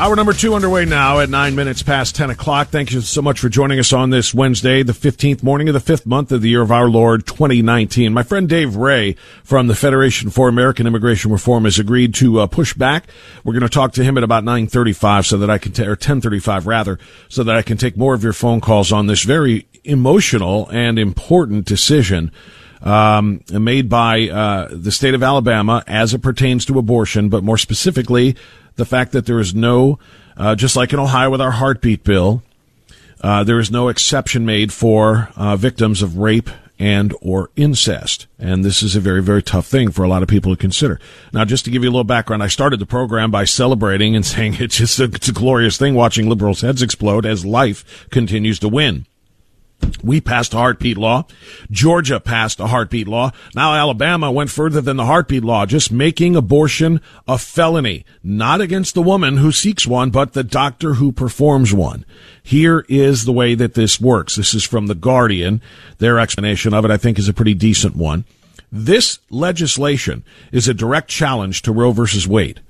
Hour number two underway now at 9 minutes past 10 o'clock. Thank you so much for joining us on this Wednesday, the 15th morning of the fifth month of the year of our Lord, 2019. My friend Dave Ray from the Federation for American Immigration Reform has agreed to push back. We're going to talk to him at about 9:35 so that I can, or 10:35 rather, so that I can take more of your phone calls on this very emotional and important decision made by the state of Alabama as it pertains to abortion, but more specifically, the fact that there is no, just like in Ohio with our heartbeat bill, there is no exception made for victims of rape and or incest. And this is a very, very tough thing for a lot of people to consider. Now, just to give you a little background, I started the program by celebrating and saying it's just it's a glorious thing watching liberals' heads explode as life continues to win. We passed a heartbeat law. Georgia passed a heartbeat law. Now Alabama went further than the heartbeat law, just making abortion a felony, not against the woman who seeks one, but the doctor who performs one. Here is the way that this works. This is from The Guardian. Their explanation of it, I think, is a pretty decent one. This legislation is a direct challenge to Roe versus Wade.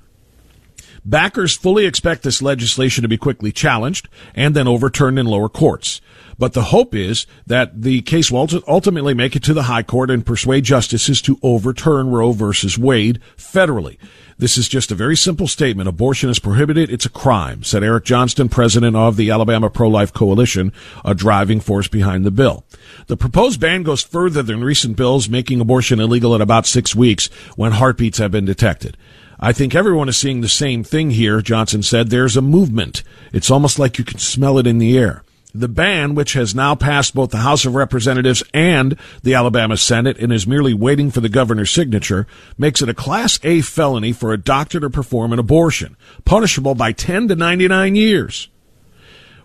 Backers fully expect this legislation to be quickly challenged and then overturned in lower courts. But the hope is that the case will ultimately make it to the high court and persuade justices to overturn Roe versus Wade federally. This is just a very simple statement. Abortion is prohibited. It's a crime, said Eric Johnston, president of the Alabama Pro-Life Coalition, a driving force behind the bill. The proposed ban goes further than recent bills, making abortion illegal at about 6 weeks when heartbeats have been detected. I think everyone is seeing the same thing here, Johnson said. There's a movement. It's almost like you can smell it in the air. The ban, which has now passed both the House of Representatives and the Alabama Senate and is merely waiting for the governor's signature, makes it a Class A felony for a doctor to perform an abortion, punishable by 10 to 99 years.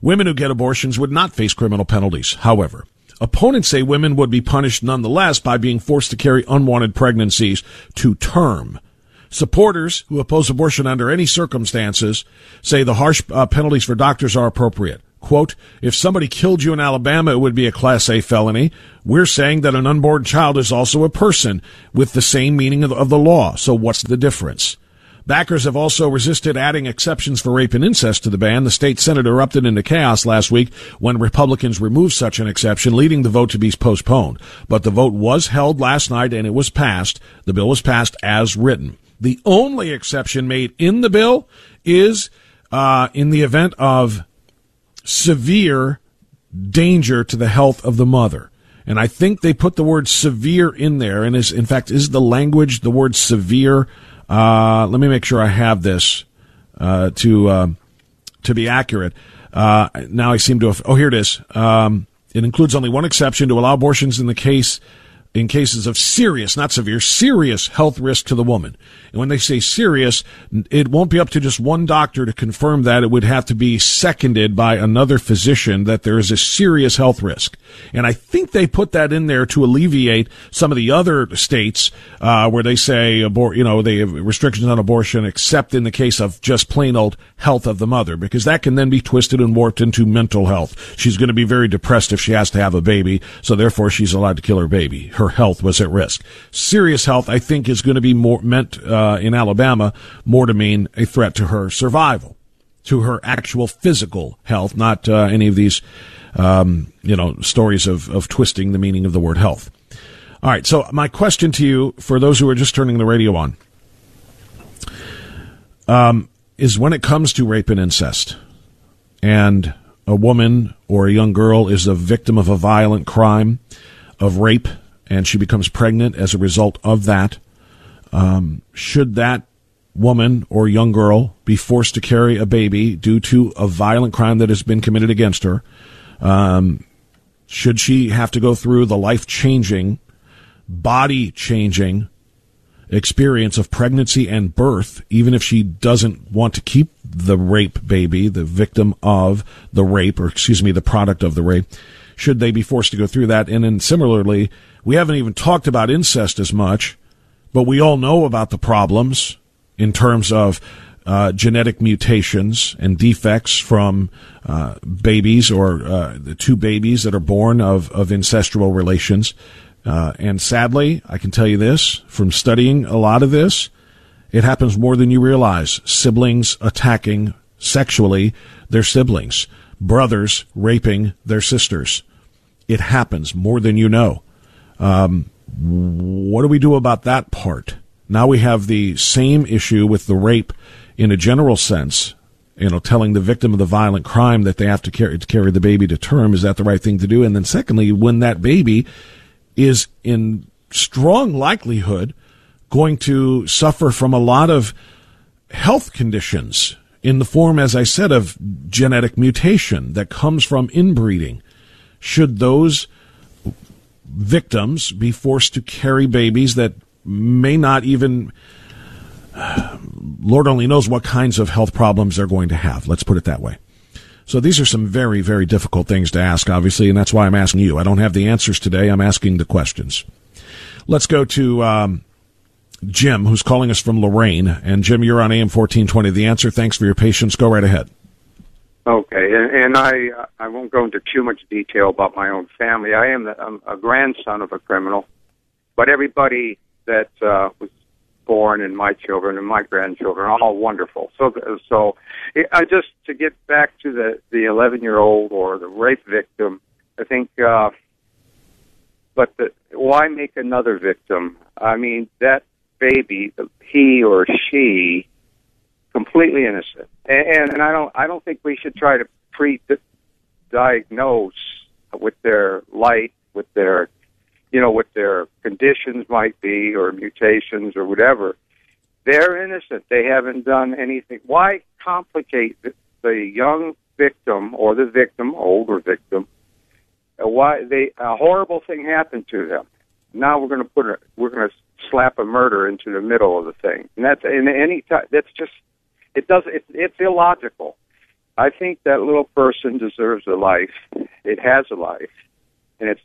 Women who get abortions would not face criminal penalties, however. Opponents say women would be punished nonetheless by being forced to carry unwanted pregnancies to term. Supporters who oppose abortion under any circumstances say the harsh penalties for doctors are appropriate. Quote, if somebody killed you in Alabama, it would be a Class A felony. We're saying that an unborn child is also a person with the same meaning of the law. So what's the difference? Backers have also resisted adding exceptions for rape and incest to the ban. The state senate erupted into chaos last week when Republicans removed such an exception, leading the vote to be postponed. But the vote was held last night and it was passed. The bill was passed as written. The only exception made in the bill is in the event of severe danger to the health of the mother. And I think they put the word severe in there. And is, in fact, is the language the word severe? Let me make sure I have this to be accurate. Now I seem to have, oh, here it is. It includes only one exception to allow abortions in cases of serious, not severe, serious health risk to the woman. And when they say serious, it won't be up to just one doctor to confirm that. It would have to be seconded by another physician that there is a serious health risk. And I think they put that in there to alleviate some of the other states where they say they have restrictions on abortion except in the case of just plain old health of the mother, because that can then be twisted and warped into mental health. She's going to be very depressed if she has to have a baby, so therefore she's allowed to kill her baby. Her health was at risk. Serious health, I think, is going to be more meant in Alabama more to mean a threat to her survival, to her actual physical health, not any of these stories of twisting the meaning of the word health. All right, so my question to you, for those who are just turning the radio on, is when it comes to rape and incest, and a woman or a young girl is the victim of a violent crime of rape, and she becomes pregnant as a result of that, should that woman or young girl be forced to carry a baby due to a violent crime that has been committed against her? Should she have to go through the life-changing, body-changing experience of pregnancy and birth, even if she doesn't want to keep the rape baby, the victim of the rape, or excuse me, the product of the rape? Should they be forced to go through that? And then similarly, we haven't even talked about incest as much, but we all know about the problems in terms of genetic mutations and defects from babies or the two babies that are born of incestual relations. And sadly, I can tell you this, from studying a lot of this, it happens more than you realize. Siblings attacking sexually their siblings. Brothers raping their sisters. It happens more than you know. What do we do about that part? Now we have the same issue with the rape in a general sense, telling the victim of the violent crime that they have to carry the baby to term. Is that the right thing to do? And then secondly, when that baby is in strong likelihood going to suffer from a lot of health conditions in the form, as I said, of genetic mutation that comes from inbreeding, should those victims be forced to carry babies that may not even, Lord only knows what kinds of health problems they're going to have. Let's put it that way. So these are some very, very difficult things to ask, obviously, and that's why I'm asking you. I don't have the answers today. I'm asking the questions. Let's go to Jim, who's calling us from Lorraine. And Jim, you're on AM 1420. The Answer. Thanks for your patience. Go right ahead. Okay, and I won't go into too much detail about my own family. I'm a grandson of a criminal, but everybody that was born, and my children and my grandchildren are all wonderful. So I just, to get back to the 11-year-old or the rape victim, I think, why make another victim? I mean, that baby, he or she, completely innocent, and I don't think we should try to pre-diagnose with their life, with their, what their conditions might be or mutations or whatever. They're innocent. They haven't done anything. Why complicate the young victim or the victim, older victim? Why a horrible thing happened to them? Now we're going to slap a murder into the middle of the thing, and that's in any time. That's just. It's illogical. I think that little person deserves a life. It has a life. And it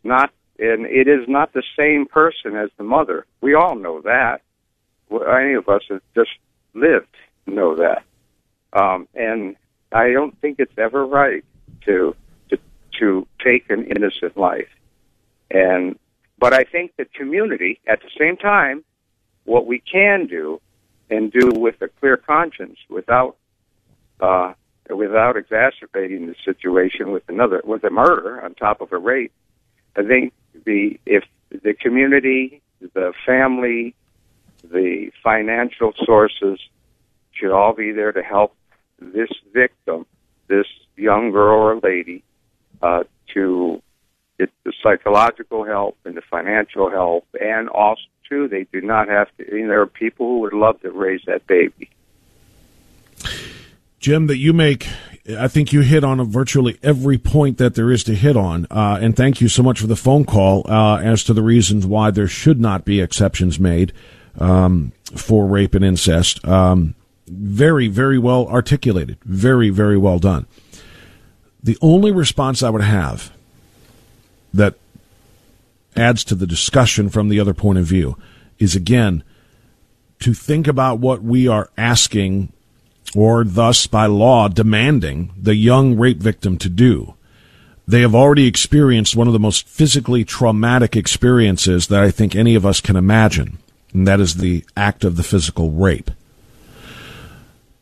is not the same person as the mother. We all know that. Any of us that just lived know that. And I don't think it's ever right to take an innocent life. But I think the community, at the same time, what we can do and do with a clear conscience, without exacerbating the situation with a murder on top of a rape. I think if the community, the family, the financial sources should all be there to help this victim, this young girl or lady, to get the psychological help and the financial help, and also true, they do not have to. There are people who would love to raise that baby. Jim, that you make I think you hit on virtually every point that there is to hit on. And thank you so much for the phone call as to the reasons why there should not be exceptions made for rape and incest. Very, very well articulated. Very, very well done. The only response I would have that adds to the discussion from the other point of view is, again, to think about what we are asking or thus by law demanding the young rape victim to do. They have already experienced one of the most physically traumatic experiences that I think any of us can imagine, and that is the act of the physical rape.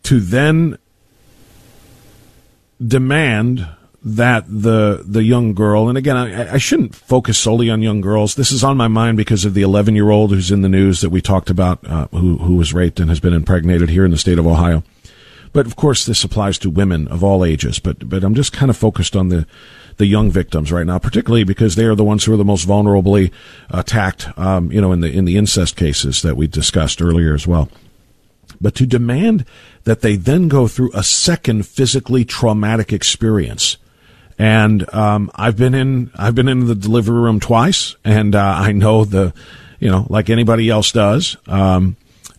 To then demand that the young girl, and again, I shouldn't focus solely on young girls. This is on my mind because of the 11-year-old who's in the news that we talked about, who was raped and has been impregnated here in the state of Ohio. But, of course, this applies to women of all ages. But I'm just kind of focused on the young victims right now, particularly because they are the ones who are the most vulnerably attacked, in the incest cases that we discussed earlier as well. But to demand that they then go through a second physically traumatic experience. And I've been in the delivery room twice, and I know like anybody else does.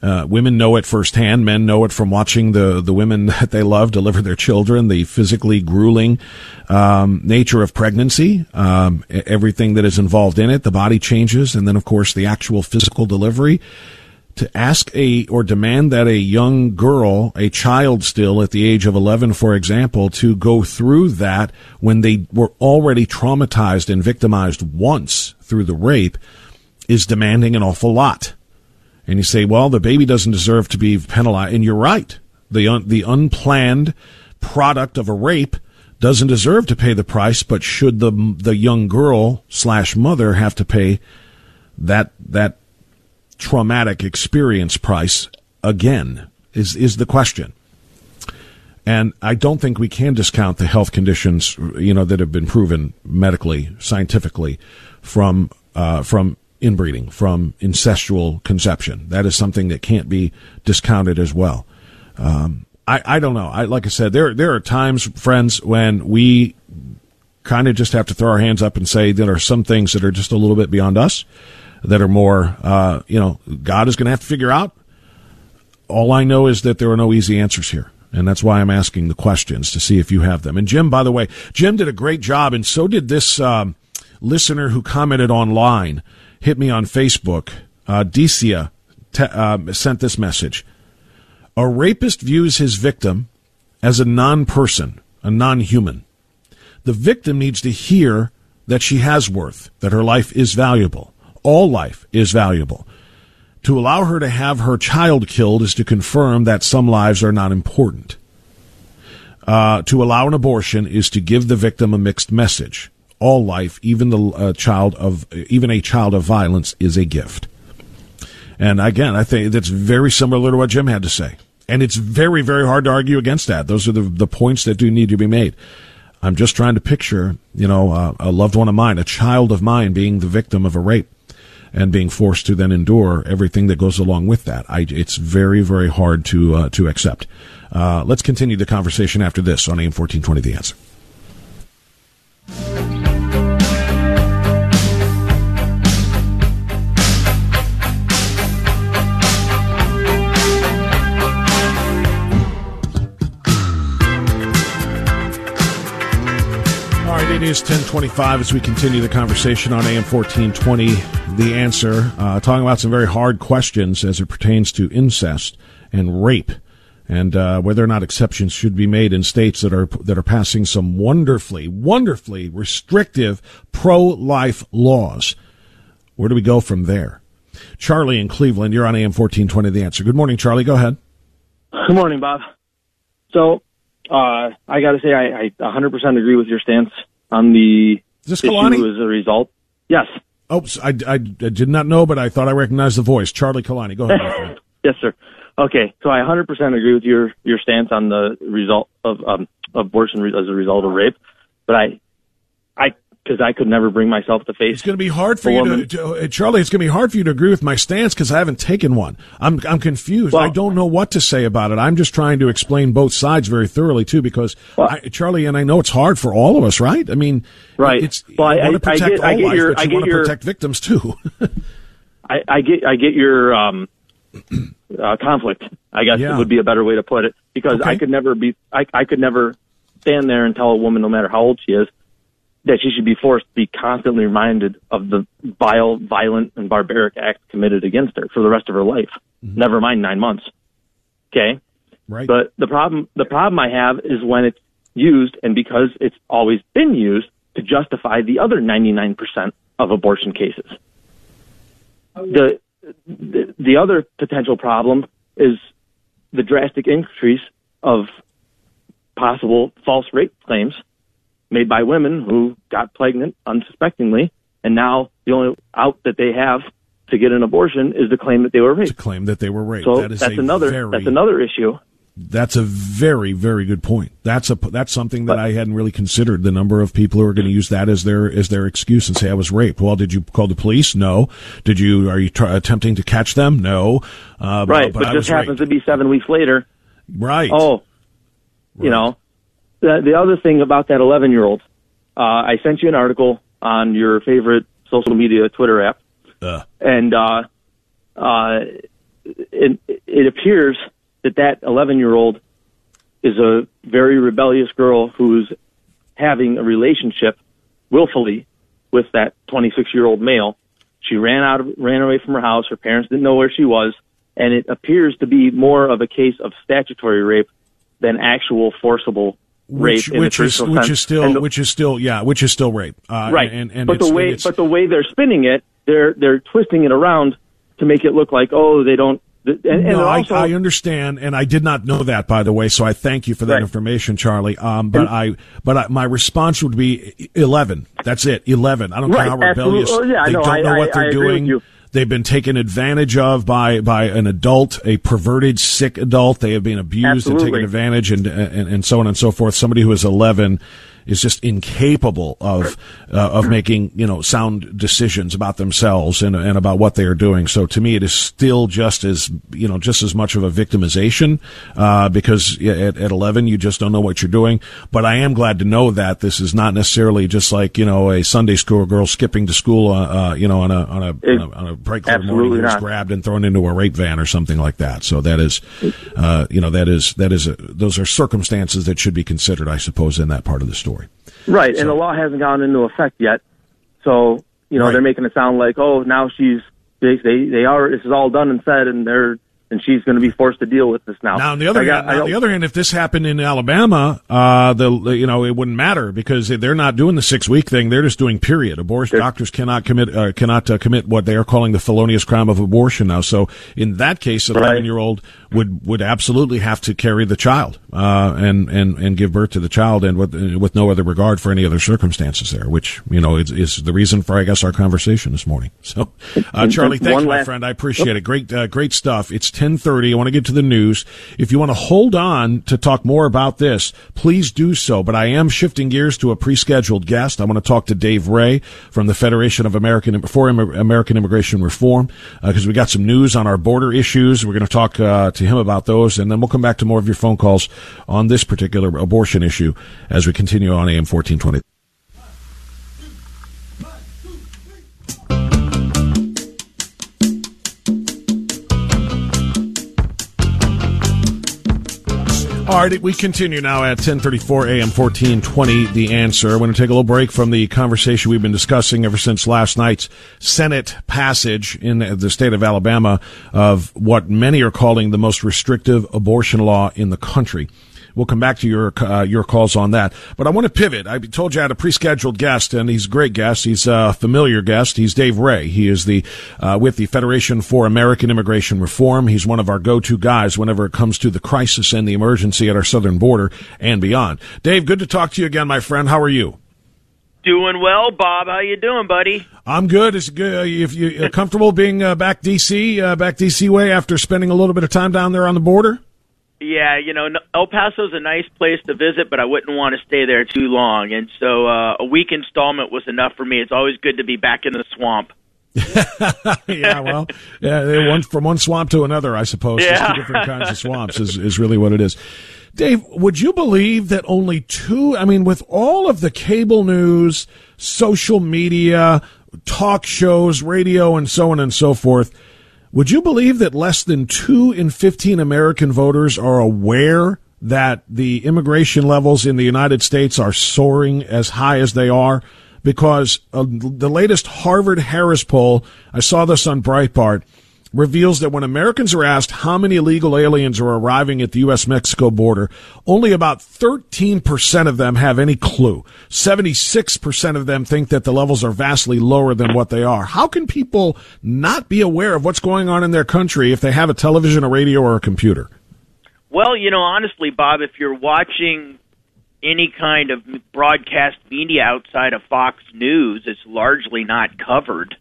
Women know it firsthand. Men know it from watching the women that they love deliver their children. The physically grueling nature of pregnancy, everything that is involved in it, the body changes, and then of course the actual physical delivery. To ask or demand that a young girl, a child still at the age of 11, for example, to go through that when they were already traumatized and victimized once through the rape is demanding an awful lot. And you say, well, the baby doesn't deserve to be penalized. And you're right. The unplanned product of a rape doesn't deserve to pay the price, but should the young girl / mother have to pay that traumatic experience price again is the question. And I don't think we can discount the health conditions, that have been proven medically, scientifically from inbreeding, from incestual conception. That is something that can't be discounted as well. I don't know. Like I said, there are times, friends, when we kind of just have to throw our hands up and say there are some things that are just a little bit beyond us, that are more, God is going to have to figure out. All I know is that there are no easy answers here. And that's why I'm asking the questions to see if you have them. And Jim, by the way, Jim did a great job. And so did this listener who commented online, hit me on Facebook. Decia sent this message. A rapist views his victim as a non-person, a non-human. The victim needs to hear that she has worth, that her life is valuable. All life is valuable. To allow her to have her child killed is to confirm that some lives are not important. To allow an abortion is to give the victim a mixed message. All life, even a child of violence, is a gift. And again, I think that's very similar to what Jim had to say. And it's very, very hard to argue against that. Those are the points that do need to be made. I'm just trying to picture, a loved one of mine, a child of mine, being the victim of a rape and being forced to then endure everything that goes along with that. It's very, very hard to accept. Let's continue the conversation after this on AM 1420, The Answer. It is 10:25 as we continue the conversation on AM 1420, The Answer, talking about some very hard questions as it pertains to incest and rape, and whether or not exceptions should be made in states that are passing some wonderfully, wonderfully restrictive pro-life laws. Where do we go from there? Charlie in Cleveland, you're on AM 1420, The Answer. Good morning, Charlie. Go ahead. Good morning, Bob. So I got to say, I 100% agree with your stance on the issue as a result. Yes. Oops, I did not know, but I thought I recognized the voice. Charlie Kalani, go ahead. Yes, sir. Okay, so I 100% agree with your stance on the result of abortion as a result of rape, but I because I could never bring myself to face. It's going to be hard for you to, Charlie. It's going to be hard for you to agree with my stance because I haven't taken one. I'm confused. Well, I don't know what to say about it. I'm just trying to explain both sides very thoroughly too, because Charlie and I know it's hard for all of us, right? I mean, right. It's, well, you want to protect all lives, but you want to protect victims too. I get your conflict. I guess it would be a better way to put it, because I could never be. I could never stand there and tell a woman, no matter how old she is, that she should be forced to be constantly reminded of the vile, violent, and barbaric acts committed against her for the rest of her life. Mm-hmm. Never mind 9 months. Okay? Right. But the problem I have is when it's used, and because it's always been used, to justify the other 99% of abortion cases. The other potential problem is the drastic increase of possible false rape claims made by women who got pregnant unsuspectingly, and now the only out that they have to get an abortion is to claim that they were raped. So that's another issue. That's a very, very good point. That's something that I hadn't really considered. The number of people who are going to use that as their excuse and say I was raped. Well, did you call the police? No. Did you? Are you attempting to catch them? No. Right, but just happens to be 7 weeks later. Right. Oh, right. You know. The other thing about that 11-year-old, I sent you an article on your favorite social media Twitter app, and it appears that 11-year-old is a very rebellious girl who's having a relationship willfully with that 26-year-old male. She ran away from her house. Her parents didn't know where she was, and it appears to be more of a case of statutory rape than actual forcible rape, which is still rape. Right. And but the way they're spinning it, they're twisting it around to make it look like, oh, they don't. I understand, and I did not know that, by the way. So I thank you for that information, Charlie. My response would be 11. That's it, 11. I don't care how rebellious they don't know what they're doing. They've been taken advantage of by an adult, a perverted, sick adult. They have been abused and taken advantage, and so on and so forth. Somebody who is 11 is just incapable of making sound decisions about themselves and about what they are doing. So to me, it is still just as much of a victimization because at 11 you just don't know what you're doing. But I am glad to know that this is not necessarily just like a Sunday school girl skipping to school on a bright clear morning who's grabbed and thrown into a rape van or something like that. So that is those are circumstances that should be considered, I suppose, in that part of the story. Right, so, and the law hasn't gone into effect yet, so they're making it sound like, oh, now she's this is all done and said, and she's going to be forced to deal with this now. Now, on the other hand, if this happened in Alabama, it wouldn't matter because they're not doing the 6 week thing; they're just doing period abortion. Doctors cannot commit what they are calling the felonious crime of abortion now. So, in that case, an 11-year-old would absolutely have to carry the child and give birth to the child, and with no other regard for any other circumstances there, which is the reason for, I guess, our conversation this morning. So, Charlie, thanks, my friend. I appreciate it. Great stuff. It's 10:30. I want to get to the news. If you want to hold on to talk more about this, please do so. But I am shifting gears to a pre-scheduled guest. I want to talk to Dave Ray from the Federation for American Immigration Reform because we got some news on our border issues. We're going to talk to him about those, and then we'll come back to more of your phone calls on this particular abortion issue as we continue on AM 1420. All right, we continue now at 10:34 a.m. 1420, The Answer. I want to take a little break from the conversation we've been discussing ever since last night's Senate passage in the state of Alabama of what many are calling the most restrictive abortion law in the country. We'll come back to your calls on that. But I want to pivot. I told you I had a pre-scheduled guest, and he's a great guest. He's a familiar guest. He's Dave Ray. He is with the Federation for American Immigration Reform. He's one of our go-to guys whenever it comes to the crisis and the emergency at our southern border and beyond. Dave, good to talk to you again, my friend. How are you? Doing well, Bob. How you doing, buddy? I'm good. It's good. If you're comfortable being back D.C. way after spending a little bit of time down there on the border? Yeah, you know, El Paso's a nice place to visit, but I wouldn't want to stay there too long. And so a week installment was enough for me. It's always good to be back in the swamp. Yeah, well, yeah, from one swamp to another, I suppose. Yeah. Just two different kinds of swamps is really what it is. Dave, would you believe that only I mean, with all of the cable news, social media, talk shows, radio, and so on and so forth, would you believe that less than 2 in 15 American voters are aware that the immigration levels in the United States are soaring as high as they are? Because the latest Harvard Harris poll, I saw this on Breitbart, reveals that when Americans are asked how many illegal aliens are arriving at the U.S.-Mexico border, only about 13% of them have any clue. 76% of them think that the levels are vastly lower than what they are. How can people not be aware of what's going on in their country if they have a television, a radio, or a computer? Well, you know, honestly, Bob, if you're watching any kind of broadcast media outside of Fox News, it's largely not covered.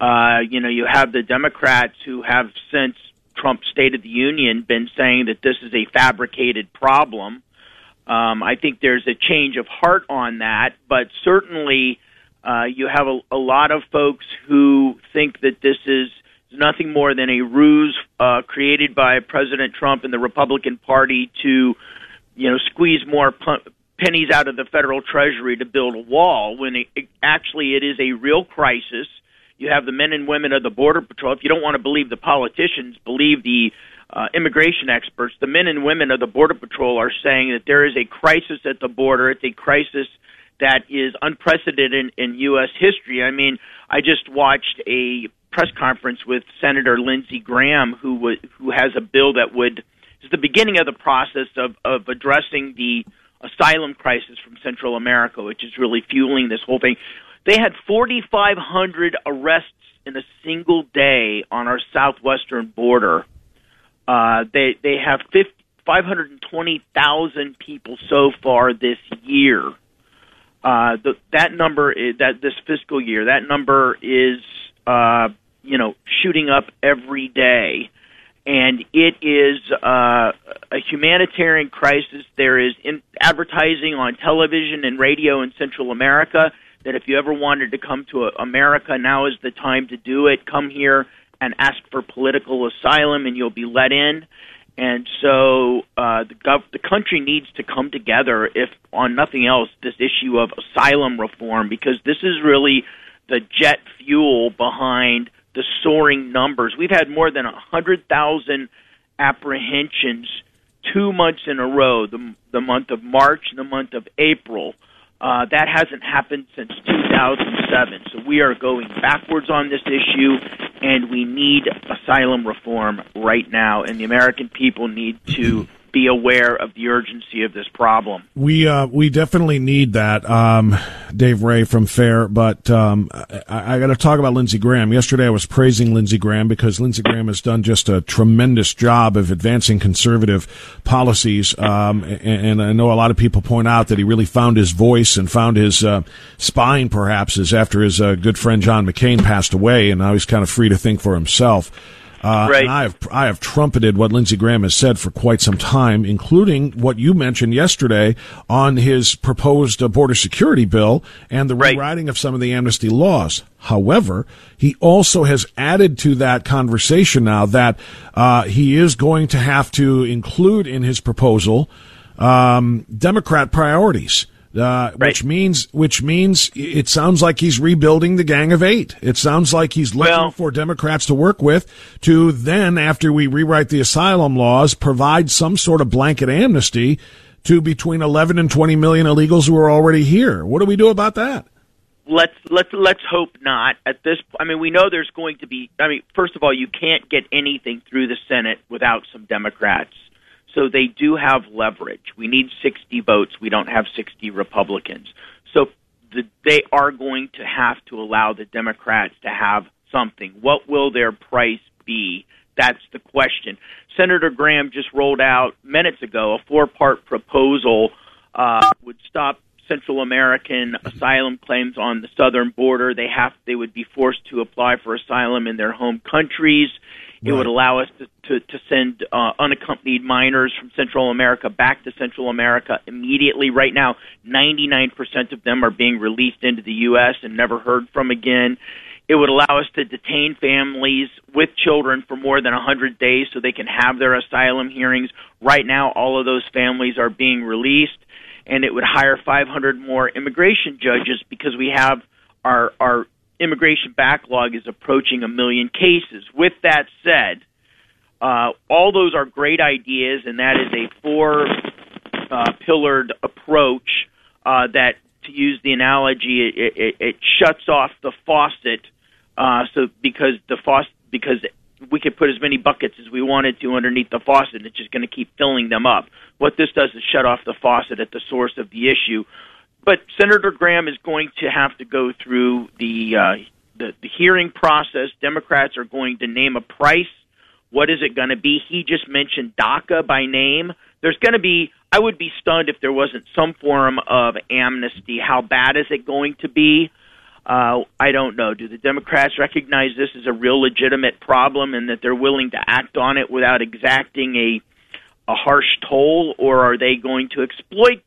You know, you have the Democrats who have, since Trump's State of the Union, been saying that this is a fabricated problem. I think there's a change of heart on that, but certainly you have a lot of folks who think that this is nothing more than a ruse created by President Trump and the Republican Party to, you know, squeeze more pennies out of the federal treasury to build a wall, when actually it is a real crisis. You have the men and women of the Border Patrol. If you don't want to believe the politicians, believe the immigration experts. The men and women of the Border Patrol are saying that there is a crisis at the border. It's a crisis that is unprecedented in U.S. history. I mean, I just watched a press conference with Senator Lindsey Graham, who has a bill that would – it's the beginning of the process of addressing the asylum crisis from Central America, which is really fueling this whole thing. They had 4,500 arrests in a single day on our southwestern border. They have 520,000 people so far this year. That number is, that this fiscal year, that number is you know, shooting up every day, and it is a humanitarian crisis. There is advertising on television and radio in Central America that if you ever wanted to come to America, now is the time to do it. Come here and ask for political asylum, and you'll be let in. And so the country needs to come together, if on nothing else, this issue of asylum reform, because this is really the jet fuel behind the soaring numbers. We've had more than 100,000 apprehensions 2 months in a row, the month of March and the month of April. That hasn't happened since 2007. So we are going backwards on this issue, and we need asylum reform right now, and the American people need to be aware of the urgency of this problem. We definitely need that, Dave Ray from FAIR, but I got to talk about Lindsey Graham. Yesterday I was praising Lindsey Graham because Lindsey Graham has done just a tremendous job of advancing conservative policies, and I know a lot of people point out that he really found his voice and found his spine, perhaps, is after his good friend John McCain passed away, and now he's kind of free to think for himself. Right. And I have trumpeted what Lindsey Graham has said for quite some time, including what you mentioned yesterday on his proposed border security bill and the rewriting of some of the amnesty laws. However, he also has added to that conversation now that he is going to have to include in his proposal Democrat priorities. Which means it sounds like he's rebuilding the Gang of Eight. It sounds like he's looking for Democrats to work with to then, after we rewrite the asylum laws, provide some sort of blanket amnesty to between 11 and 20 million illegals who are already here. What do we do about that? Let's hope not. At this, I mean, we know there's going to be. I mean, first of all, you can't get anything through the Senate without some Democrats. So they do have leverage. We need 60 votes. We don't have 60 Republicans. So they are going to have to allow the Democrats to have something. What will their price be? That's the question. Senator Graham just rolled out minutes ago a four-part proposal would stop Central American asylum claims on the southern border. They would be forced to apply for asylum in their home countries. It would allow us to send unaccompanied minors from Central America back to Central America immediately. Right now, 99% of them are being released into the U.S. and never heard from again. It would allow us to detain families with children for more than 100 days so they can have their asylum hearings. Right now, all of those families are being released, and it would hire 500 more immigration judges because we have our immigration backlog is approaching 1 million cases. With that said, all those are great ideas, and that is a four-pillared approach that, to use the analogy, it shuts off the faucet. Because we could put as many buckets as we wanted to underneath the faucet, and it's just going to keep filling them up. What this does is shut off the faucet at the source of the issue. But Senator Graham is going to have to go through the hearing process. Democrats are going to name a price. What is it going to be? He just mentioned DACA by name. There's going to be, I would be stunned if there wasn't some form of amnesty. How bad is it going to be? I don't know. Do the Democrats recognize this is a real legitimate problem and that they're willing to act on it without exacting a harsh toll, or are they going to exploit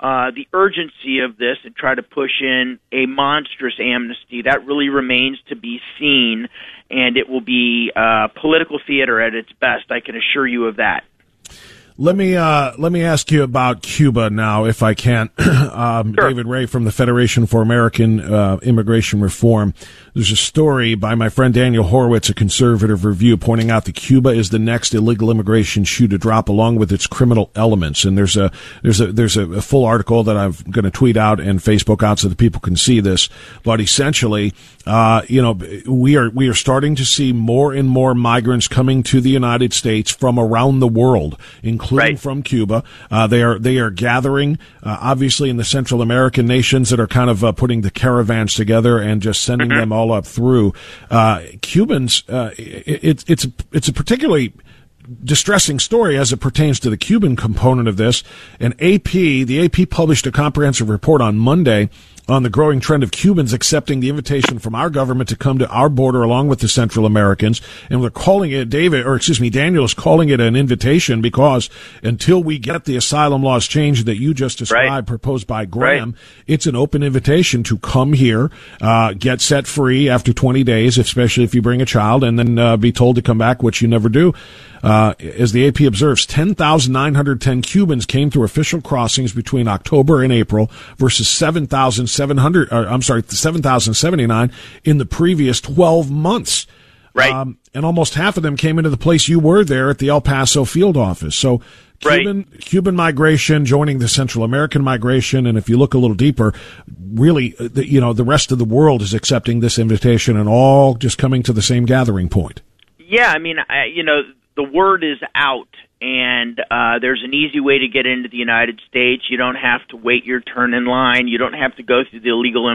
the urgency of this and try to push in a monstrous amnesty? That really remains to be seen, and it will be political theater at its best. I can assure you of that. Let me ask you about Cuba now, if I can. Sure. David Ray from the Federation for American Immigration Reform. There's a story by my friend Daniel Horowitz, a Conservative Review, pointing out that Cuba is the next illegal immigration shoe to drop, along with its criminal elements. And there's a full article that I'm going to tweet out and Facebook out so that people can see this. But essentially, we are starting to see more and more migrants coming to the United States from around the world, including from Cuba. They are gathering, obviously, in the Central American nations that are kind of putting the caravans together and just sending them all up through. Cubans, it's a particularly distressing story as it pertains to the Cuban component of this. And the AP published a comprehensive report on Monday on the growing trend of Cubans accepting the invitation from our government to come to our border along with the Central Americans. And we're calling it, Daniel is calling it an invitation, because until we get the asylum laws changed that you just described, proposed by Graham, it's an open invitation to come here, get set free after 20 days, especially if you bring a child, and then be told to come back, which you never do. As the AP observes, 10,910 Cubans came through official crossings between October and April versus 7,079 in the previous 12 months. Right. And almost half of them came into the place you were there at the El Paso field office. So Cuban migration joining the Central American migration. And if you look a little deeper, really, the rest of the world is accepting this invitation and all just coming to the same gathering point. Yeah, I mean, the word is out, and there's an easy way to get into the United States. You don't have to wait your turn in line. You don't have to go through the legal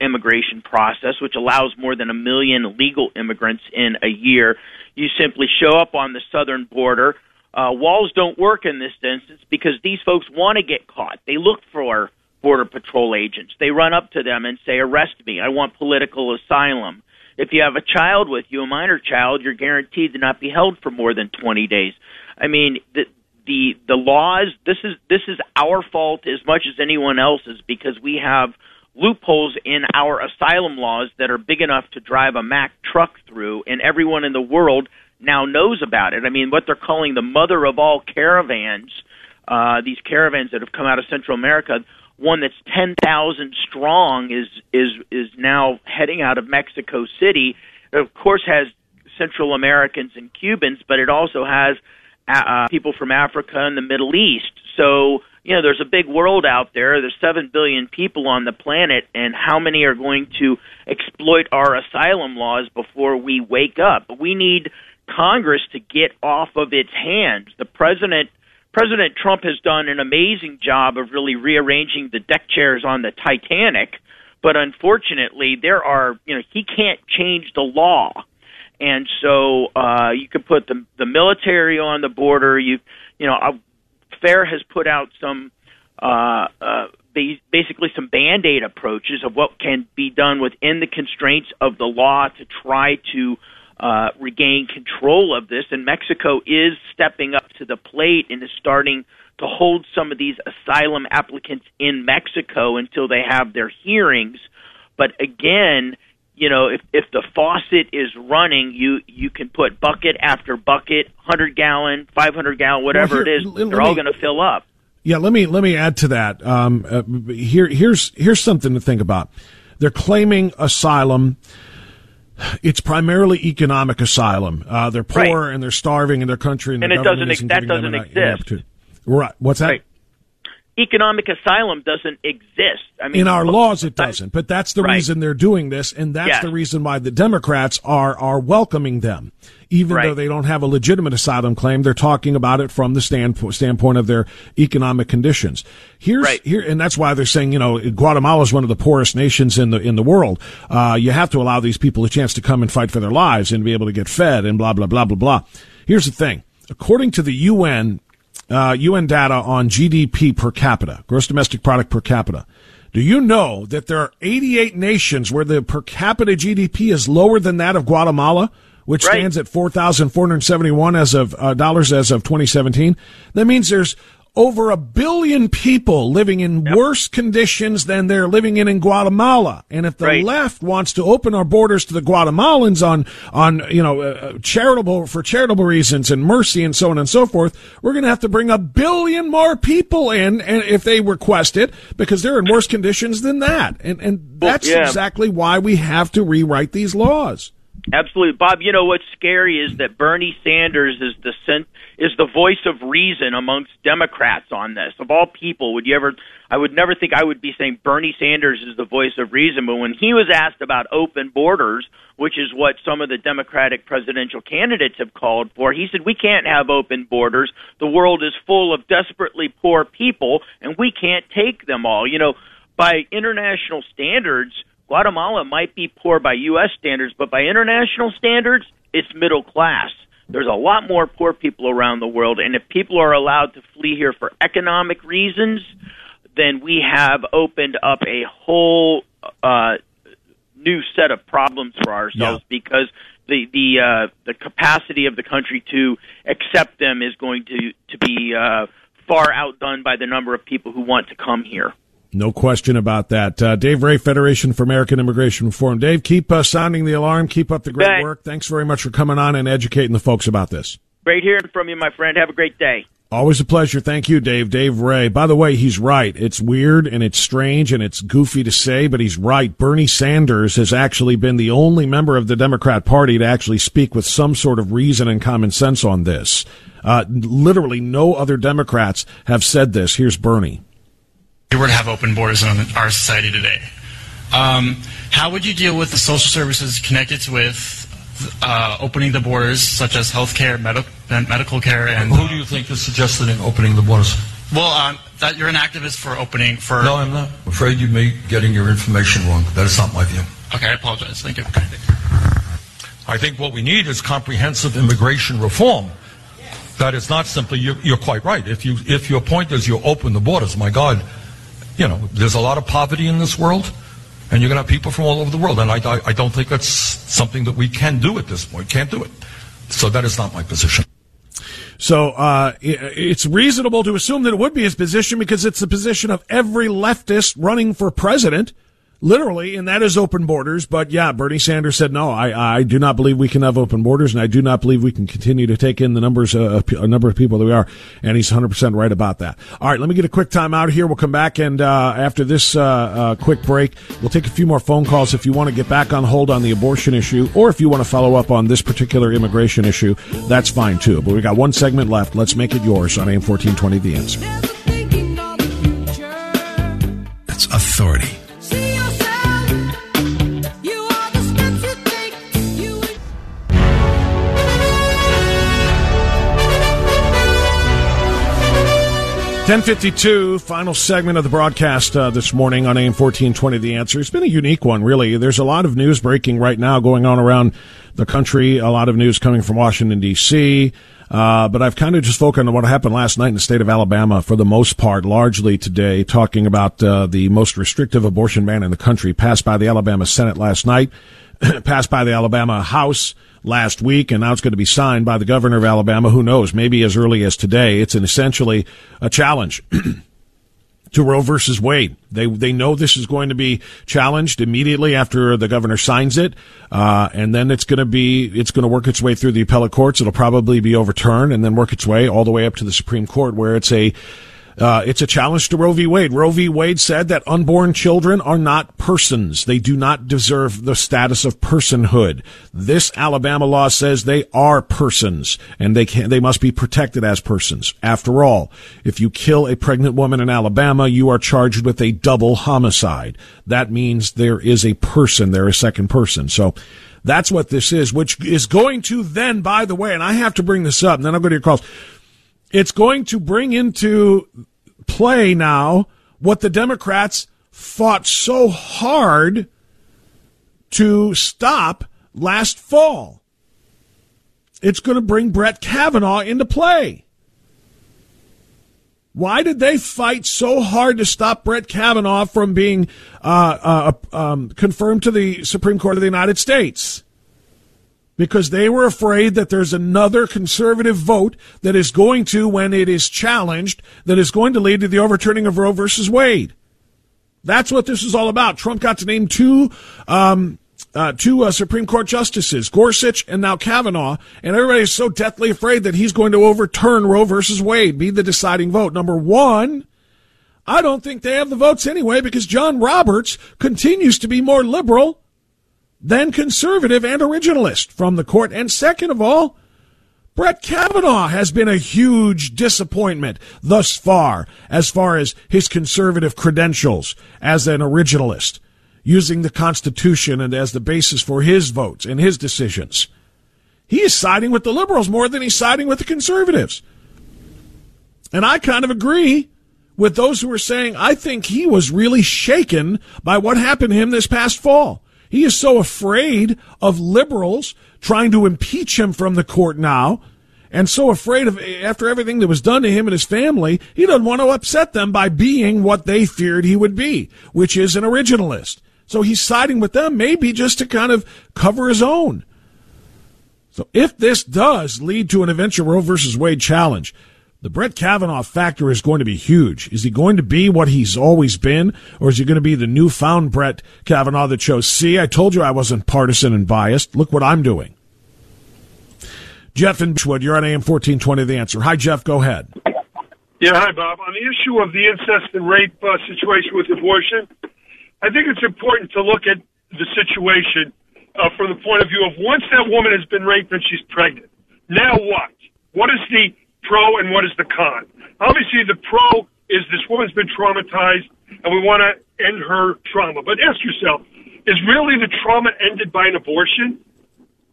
immigration process, which allows more than 1 million legal immigrants in a year. You simply show up on the southern border. Walls don't work in this instance because these folks want to get caught. They look for Border Patrol agents. They run up to them and say, "Arrest me. I want political asylum." If you have a child with you, a minor child, you're guaranteed to not be held for more than 20 days. I mean, the laws, this is our fault as much as anyone else's, because we have loopholes in our asylum laws that are big enough to drive a Mack truck through, and everyone in the world now knows about it. I mean, what they're calling the mother of all caravans, these caravans that have come out of Central America, one that's 10,000 strong is now heading out of Mexico City. It, of course, has Central Americans and Cubans, but it also has people from Africa and the Middle East. So, there's a big world out there. There's 7 billion people on the planet, and how many are going to exploit our asylum laws before we wake up? We need Congress to get off of its hands. The President Trump has done an amazing job of really rearranging the deck chairs on the Titanic, but unfortunately he can't change the law. And so you could put the military on the border. FAIR has put out some basically some Band-Aid approaches of what can be done within the constraints of the law to try to regain control of this, and Mexico is stepping up to the plate and is starting to hold some of these asylum applicants in Mexico until they have their hearings. But again, you know, if the faucet is running, you can put bucket after bucket, 100-gallon, 500-gallon, whatever it is, they're all going to fill up. Yeah, let me add to that. Here's something to think about. They're claiming asylum. It's primarily economic asylum. They're poor, right, and they're starving in their country, and it doesn't exist. Right? What's that? Right. Economic asylum doesn't exist. I mean, in our laws, it doesn't. But that's the reason they're doing this, and that's the reason why the Democrats are welcoming them, even though they don't have a legitimate asylum claim. They're talking about it from the standpoint of their economic conditions. Here, and that's why they're saying, you know, Guatemala is one of the poorest nations in the world. You have to allow these people a chance to come and fight for their lives and be able to get fed and blah blah blah blah blah. Here's the thing, according to the UN data on GDP per capita, gross domestic product per capita. Do you know that there are 88 nations where the per capita GDP is lower than that of Guatemala, which stands at $4,471 as of dollars as of 2017? That means there's over 1 billion people living in worse conditions than they're living in Guatemala. And if the left wants to open our borders to the Guatemalans on charitable reasons and mercy and so on and so forth, we're going to have to bring 1 billion more people in, and if they request it, because they're in worse conditions than that. And that's exactly why we have to rewrite these laws. Absolutely. Bob, you know, what's scary is that Bernie Sanders is the voice of reason amongst Democrats on this. Of all people, I would never think I would be saying Bernie Sanders is the voice of reason, but when he was asked about open borders, which is what some of the Democratic presidential candidates have called for, he said, we can't have open borders. The world is full of desperately poor people, and we can't take them all. You know, by international standards, Guatemala might be poor by U.S. standards, but by international standards, it's middle class. There's a lot more poor people around the world, and if people are allowed to flee here for economic reasons, then we have opened up a whole new set of problems for ourselves, because the capacity of the country to accept them is going to be far outdone by the number of people who want to come here. No question about that. Dave Ray, Federation for American Immigration Reform. Dave, keep sounding the alarm. Keep up the great work. Thanks very much for coming on and educating the folks about this. Great hearing from you, my friend. Have a great day. Always a pleasure. Thank you, Dave. Dave Ray. By the way, he's right. It's weird and it's strange and it's goofy to say, but he's right. Bernie Sanders has actually been the only member of the Democrat Party to actually speak with some sort of reason and common sense on this. Literally no other Democrats have said this. Here's Bernie. If you were to have open borders in our society today, how would you deal with the social services connected with opening the borders, such as health care, medical care? And who do you think is suggested in opening the borders? Well, that you're an activist for opening for... No, I'm not. I'm afraid you may be getting your information wrong. That is not my view. Okay, I apologize. Thank you. Okay. I think what we need is comprehensive immigration reform. That is not simply... You're quite right. If your point is you open the borders, my God... You know, there's a lot of poverty in this world, and you're going to have people from all over the world. And I don't think that's something that we can do at this point. Can't do it. So that is not my position. So it's reasonable to assume that it would be his position, because it's the position of every leftist running for president, literally, and that is open borders. But, yeah, Bernie Sanders said, no, I do not believe we can have open borders, and I do not believe we can continue to take in the number of people that we are, and he's 100% right about that. All right, let me get a quick time out here. We'll come back, and after this quick break, we'll take a few more phone calls if you want to get back on hold on the abortion issue, or if you want to follow up on this particular immigration issue, that's fine, too. But we got one segment left. Let's make it yours on AM 1420, The Answer. That's authority. $10:52, final segment of the broadcast this morning on AM 1420, The Answer. It's been a unique one, really. There's a lot of news breaking right now going on around the country, a lot of news coming from Washington, D.C., But I've kind of just focused on what happened last night in the state of Alabama for the most part, largely today, talking about the most restrictive abortion ban in the country, passed by the Alabama Senate last night, passed by the Alabama House last week, and now it's going to be signed by the governor of Alabama, who knows, maybe as early as today. It's an essentially a challenge to Roe versus Wade. They know this is going to be challenged immediately after the governor signs it, and then it's going to work its way through the appellate courts. It'll probably be overturned and then work its way all the way up to the Supreme Court, where it's a challenge to Roe v. Wade. Roe v. Wade said that unborn children are not persons. They do not deserve the status of personhood. This Alabama law says they are persons, and they must be protected as persons. After all, if you kill a pregnant woman in Alabama, you are charged with a double homicide. That means there is a person, there is a second person. So that's what this is, which is going to then, by the way, and I have to bring this up, and then I'll go to your calls. It's going to bring into play now what the Democrats fought so hard to stop last fall. It's going to bring Brett Kavanaugh into play. Why did they fight so hard to stop Brett Kavanaugh from being confirmed to the Supreme Court of the United States? Because they were afraid that there's another conservative vote that is going to, when it is challenged, that is going to lead to the overturning of Roe versus Wade. That's what this is all about. Trump got to name two Supreme Court justices, Gorsuch and now Kavanaugh, and everybody's so deathly afraid that he's going to overturn Roe versus Wade, be the deciding vote. Number one, I don't think they have the votes anyway, because John Roberts continues to be more liberal than conservative and originalist from the court. And second of all, Brett Kavanaugh has been a huge disappointment thus far as his conservative credentials as an originalist, using the Constitution and as the basis for his votes and his decisions. He is siding with the liberals more than he's siding with the conservatives. And I kind of agree with those who are saying, I think he was really shaken by what happened to him this past fall. He is so afraid of liberals trying to impeach him from the court now, and so afraid of, after everything that was done to him and his family, he doesn't want to upset them by being what they feared he would be, which is an originalist. So he's siding with them maybe just to kind of cover his own. So if this does lead to an eventual Roe versus Wade challenge, the Brett Kavanaugh factor is going to be huge. Is he going to be what he's always been, or is he going to be the newfound Brett Kavanaugh that shows, see, I told you I wasn't partisan and biased. Look what I'm doing. Jeff in Beachwood, you're on AM 1420, The Answer. Hi, Jeff, go ahead. Yeah, hi, Bob. On the issue of the incest and rape situation with abortion, I think it's important to look at the situation from the point of view of once that woman has been raped and she's pregnant, now what? What is the pro and what is the con? Obviously, the pro is this woman's been traumatized and we want to end her trauma. But ask yourself, is really the trauma ended by an abortion?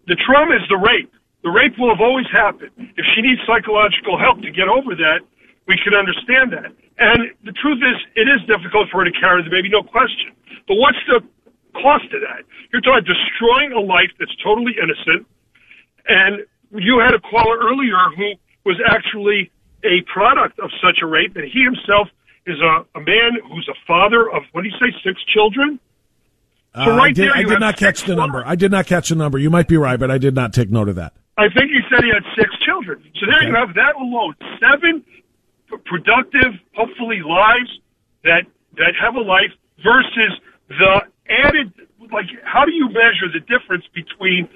The trauma is the rape. The rape will have always happened. If she needs psychological help to get over that, we can understand that. And the truth is, it is difficult for her to carry the baby, no question. But what's the cost of that? You're talking destroying a life that's totally innocent. And you had a caller earlier who was actually a product of such a rape, and he himself is a man who's a father of, what did he say, 6 children? So right there, I did not catch the number. I did not catch the number. You might be right, but I did not take note of that. I think he said he had 6 children. So there you have that alone. 7 productive, hopefully, lives that have a life versus the added, like, how do you measure the difference between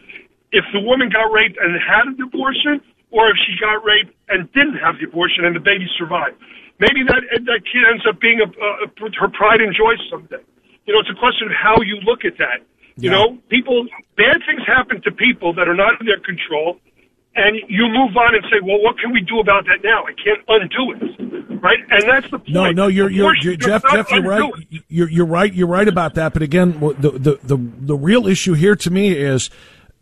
if the woman got raped and had an abortion, or if she got raped and didn't have the abortion and the baby survived? Maybe that kid ends up being her pride and joy someday. You know, it's a question of how you look at that. You know, bad things happen to people that are not in their control, and you move on and say, well, what can we do about that now? I can't undo it, right? And that's the point. No, you're Jeff, you're right. You're right about that. But again, the real issue here to me is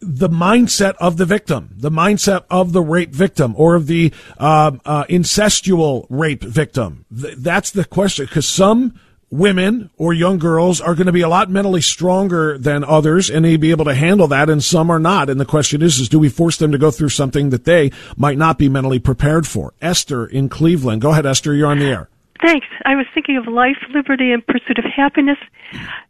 the mindset of the victim, the mindset of the rape victim, or of the incestual rape victim. That's the question, because some women or young girls are going to be a lot mentally stronger than others, and they'd be able to handle that, and some are not. And the question is do we force them to go through something that they might not be mentally prepared for? Esther in Cleveland. Go ahead, Esther. You're on the air. Thanks. I was thinking of life, liberty, and pursuit of happiness.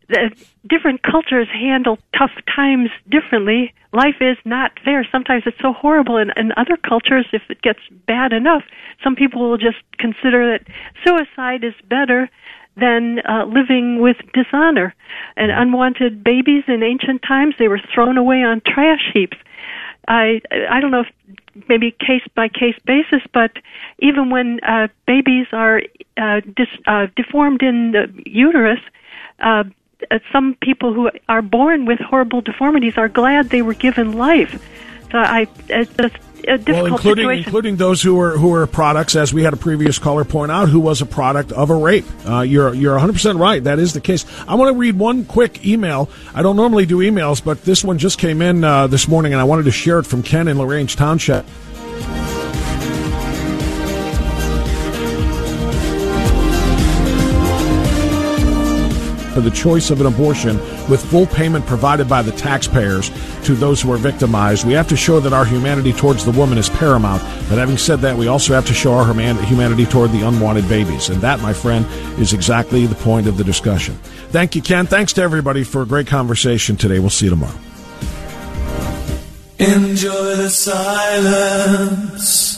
The different cultures handle tough times differently. Life is not fair. Sometimes it's so horrible. In other cultures, if it gets bad enough, some people will just consider that suicide is better than living with dishonor. And unwanted babies in ancient times, they were thrown away on trash heaps. I don't know if maybe case-by-case basis, but even when babies are deformed in the uterus, some people who are born with horrible deformities are glad they were given life. So it's just a difficult situation. Including those who are products, as we had a previous caller point out, who was a product of a rape. You're 100% right. That is the case. I want to read one quick email. I don't normally do emails, but this one just came in this morning, and I wanted to share it from Ken in LaRange Township. For the choice of an abortion with full payment provided by the taxpayers to those who are victimized. We have to show that our humanity towards the woman is paramount. But having said that, we also have to show our humanity toward the unwanted babies. And that, my friend, is exactly the point of the discussion. Thank you, Ken. Thanks to everybody for a great conversation today. We'll see you tomorrow. Enjoy the silence.